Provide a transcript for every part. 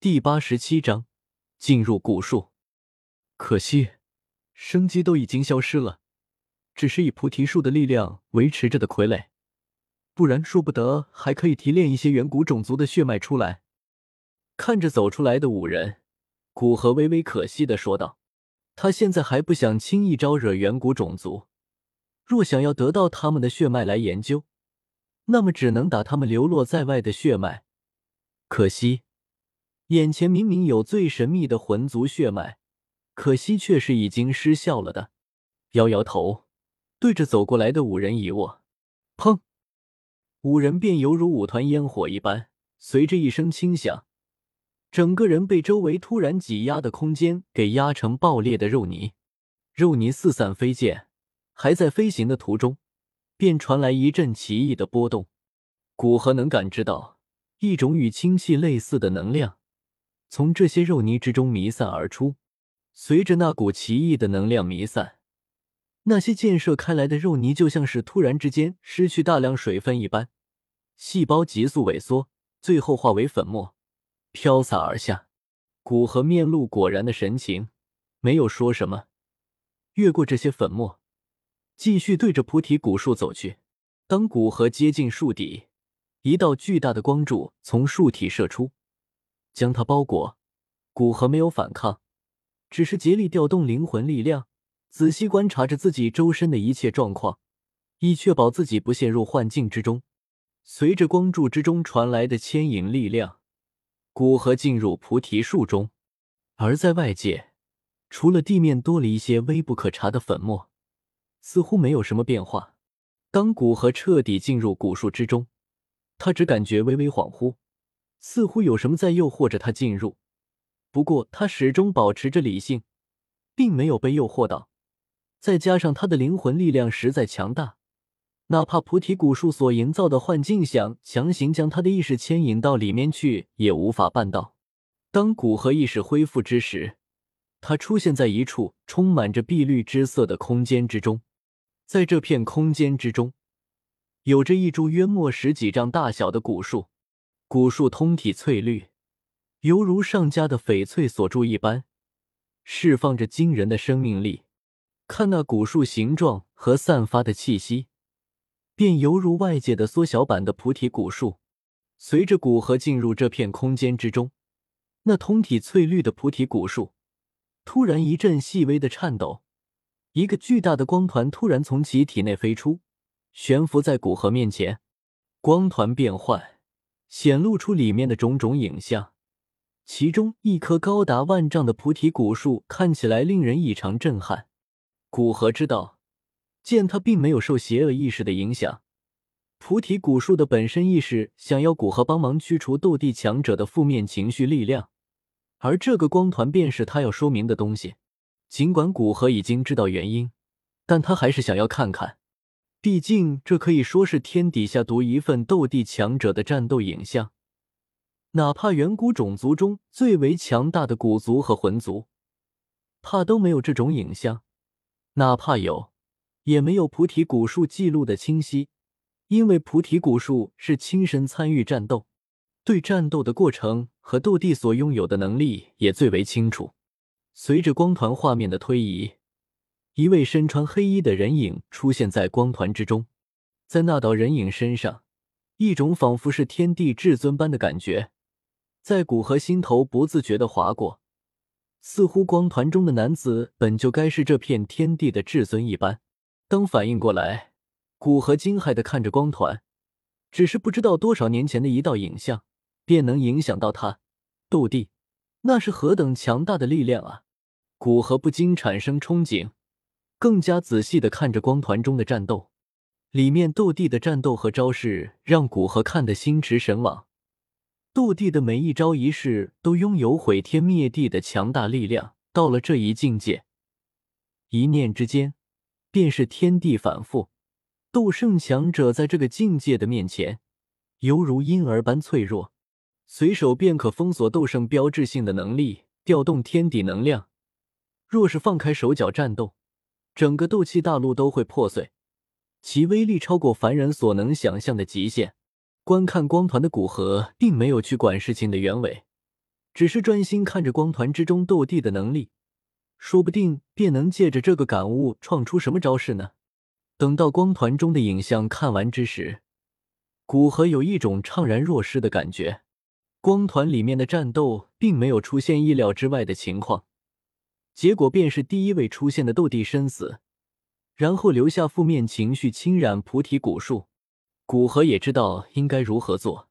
第87章进入古树。可惜生机都已经消失了，只是以菩提树的力量维持着的傀儡，不然说不得还可以提炼一些远古种族的血脉出来。看着走出来的五人，古河微微可惜地说道，他现在还不想轻易招惹远古种族，若想要得到他们的血脉来研究，那么只能打他们流落在外的血脉。可惜眼前明明有最神秘的魂族血脉，可惜却是已经失效了的。摇摇头，对着走过来的五人一握，砰！五人便犹如五团烟火一般，随着一声轻响，整个人被周围突然挤压的空间给压成爆裂的肉泥。肉泥四散飞溅，还在飞行的途中，便传来一阵奇异的波动。古河能感知到一种与氢气类似的能量从这些肉泥之中弥散而出，随着那股奇异的能量弥散，那些溅射开来的肉泥就像是突然之间失去大量水分一般，细胞急速萎缩，最后化为粉末，飘洒而下。古河面露果然的神情，没有说什么，越过这些粉末，继续对着菩提古树走去。当古河接近树底，一道巨大的光柱从树体射出，将它包裹。古河没有反抗，只是竭力调动灵魂力量，仔细观察着自己周身的一切状况，以确保自己不陷入幻境之中。随着光柱之中传来的牵引力量，古河进入菩提树中。而在外界，除了地面多了一些微不可察的粉末，似乎没有什么变化。当古河彻底进入古树之中，他只感觉微微恍惚，似乎有什么在诱惑着他进入，不过他始终保持着理性，并没有被诱惑到。再加上他的灵魂力量实在强大，哪怕菩提古树所营造的幻境想强行将他的意识牵引到里面去，也无法办到。当古河意识恢复之时，他出现在一处充满着碧绿之色的空间之中。在这片空间之中，有着一株约莫10几丈大小的古树。古树通体翠绿，犹如上佳的翡翠所铸一般，释放着惊人的生命力。看那古树形状和散发的气息，便犹如外界的缩小版的菩提古树。随着古河进入这片空间之中，那通体翠绿的菩提古树突然一阵细微的颤抖，一个巨大的光团突然从其体内飞出，悬浮在古河面前。光团变幻，显露出里面的种种影像，其中一棵高达万丈的菩提古树看起来令人异常震撼。古河知道，见他并没有受邪恶意识的影响，菩提古树的本身意识想要古河帮忙驱除斗帝强者的负面情绪力量，而这个光团便是他要说明的东西。尽管古河已经知道原因，但他还是想要看看，毕竟这可以说是天底下独一份斗帝强者的战斗影像。哪怕远古种族中最为强大的古族和魂族，怕都没有这种影像，哪怕有，也没有菩提古树记录的清晰，因为菩提古树是亲身参与战斗，对战斗的过程和斗帝所拥有的能力也最为清楚。随着光团画面的推移，一位身穿黑衣的人影出现在光团之中，在那道人影身上，一种仿佛是天地至尊般的感觉，在古河心头不自觉地划过，似乎光团中的男子本就该是这片天地的至尊一般。当反应过来，古河惊骇地看着光团，只是不知道多少年前的一道影像，便能影响到他。斗帝，那是何等强大的力量啊！古河不禁产生憧憬，更加仔细地看着光团中的战斗，里面斗帝的战斗和招式让古河看得心驰神往。斗帝的每一招一式都拥有毁天灭地的强大力量，到了这一境界，一念之间便是天地反复，斗圣强者在这个境界的面前犹如婴儿般脆弱，随手便可封锁斗圣标志性的能力，调动天地能量，若是放开手脚战斗，整个斗气大陆都会破碎，其威力超过凡人所能想象的极限。观看光团的古河并没有去管事情的原委，只是专心看着光团之中斗帝的能力，说不定便能借着这个感悟创出什么招式呢。等到光团中的影像看完之时，古河有一种怅然若失的感觉。光团里面的战斗并没有出现意料之外的情况，结果便是第一位出现的斗帝身死，然后留下负面情绪侵染菩提古树。古河也知道应该如何做，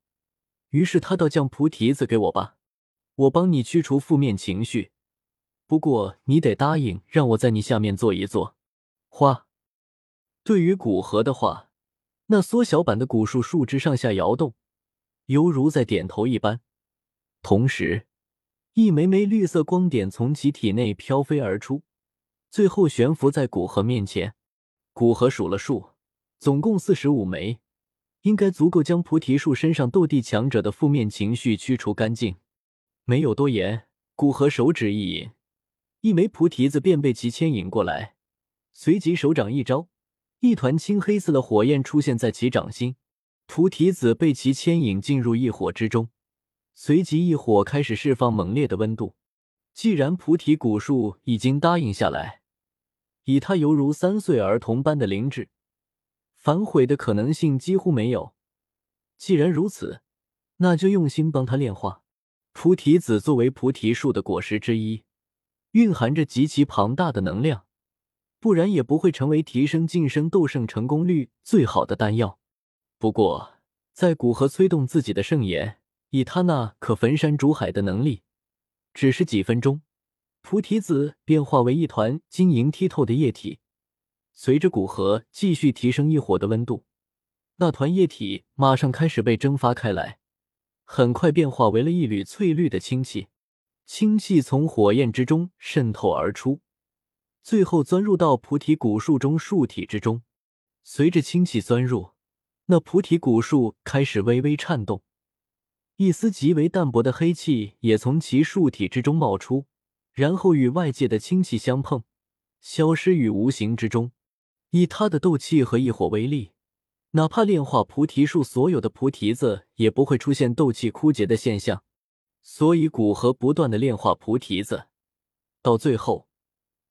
于是他道：“将菩提子给我吧，我帮你驱除负面情绪，不过你得答应让我在你下面坐一坐。”花对于古河的话，那缩小版的古树树枝上下摇动，犹如在点头一般。同时，一枚枚绿色光点从其体内飘飞而出，最后悬浮在古河面前。古河数了数，总共45枚，应该足够将菩提树身上斗帝强者的负面情绪驱除干净。没有多言，古河手指一引，一枚菩提子便被其牵引过来，随即手掌一招，一团青黑色的火焰出现在其掌心。菩提子被其牵引进入异火之中，随即异火开始释放猛烈的温度。既然菩提古树已经答应下来，以他犹如3岁儿童般的灵智，反悔的可能性几乎没有。既然如此，那就用心帮他炼化。菩提子作为菩提树的果实之一，蕴含着极其庞大的能量，不然也不会成为提升晋升斗圣成功率最好的丹药。不过，在古河催动自己的圣炎，以他那可焚山煮海的能力，只是几分钟，菩提子便化为一团晶莹剔透的液体。随着古河继续提升异火的温度，那团液体马上开始被蒸发开来，很快便化为了一缕翠绿的氢气。氢气从火焰之中渗透而出，最后钻入到菩提古树中树体之中。随着氢气钻入，那菩提古树开始微微颤动，一丝极为淡薄的黑气也从其树体之中冒出，然后与外界的氢气相碰，消失于无形之中。以他的斗气和异火为例，哪怕炼化菩提树所有的菩提子，也不会出现斗气枯竭的现象。所以古河不断的炼化菩提子，到最后，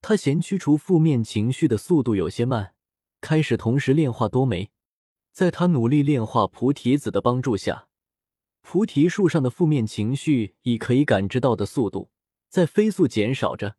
他嫌驱除负面情绪的速度有些慢，开始同时炼化多枚。在他努力炼化菩提子的帮助下，菩提树上的负面情绪以可以感知到的速度在飞速减少着。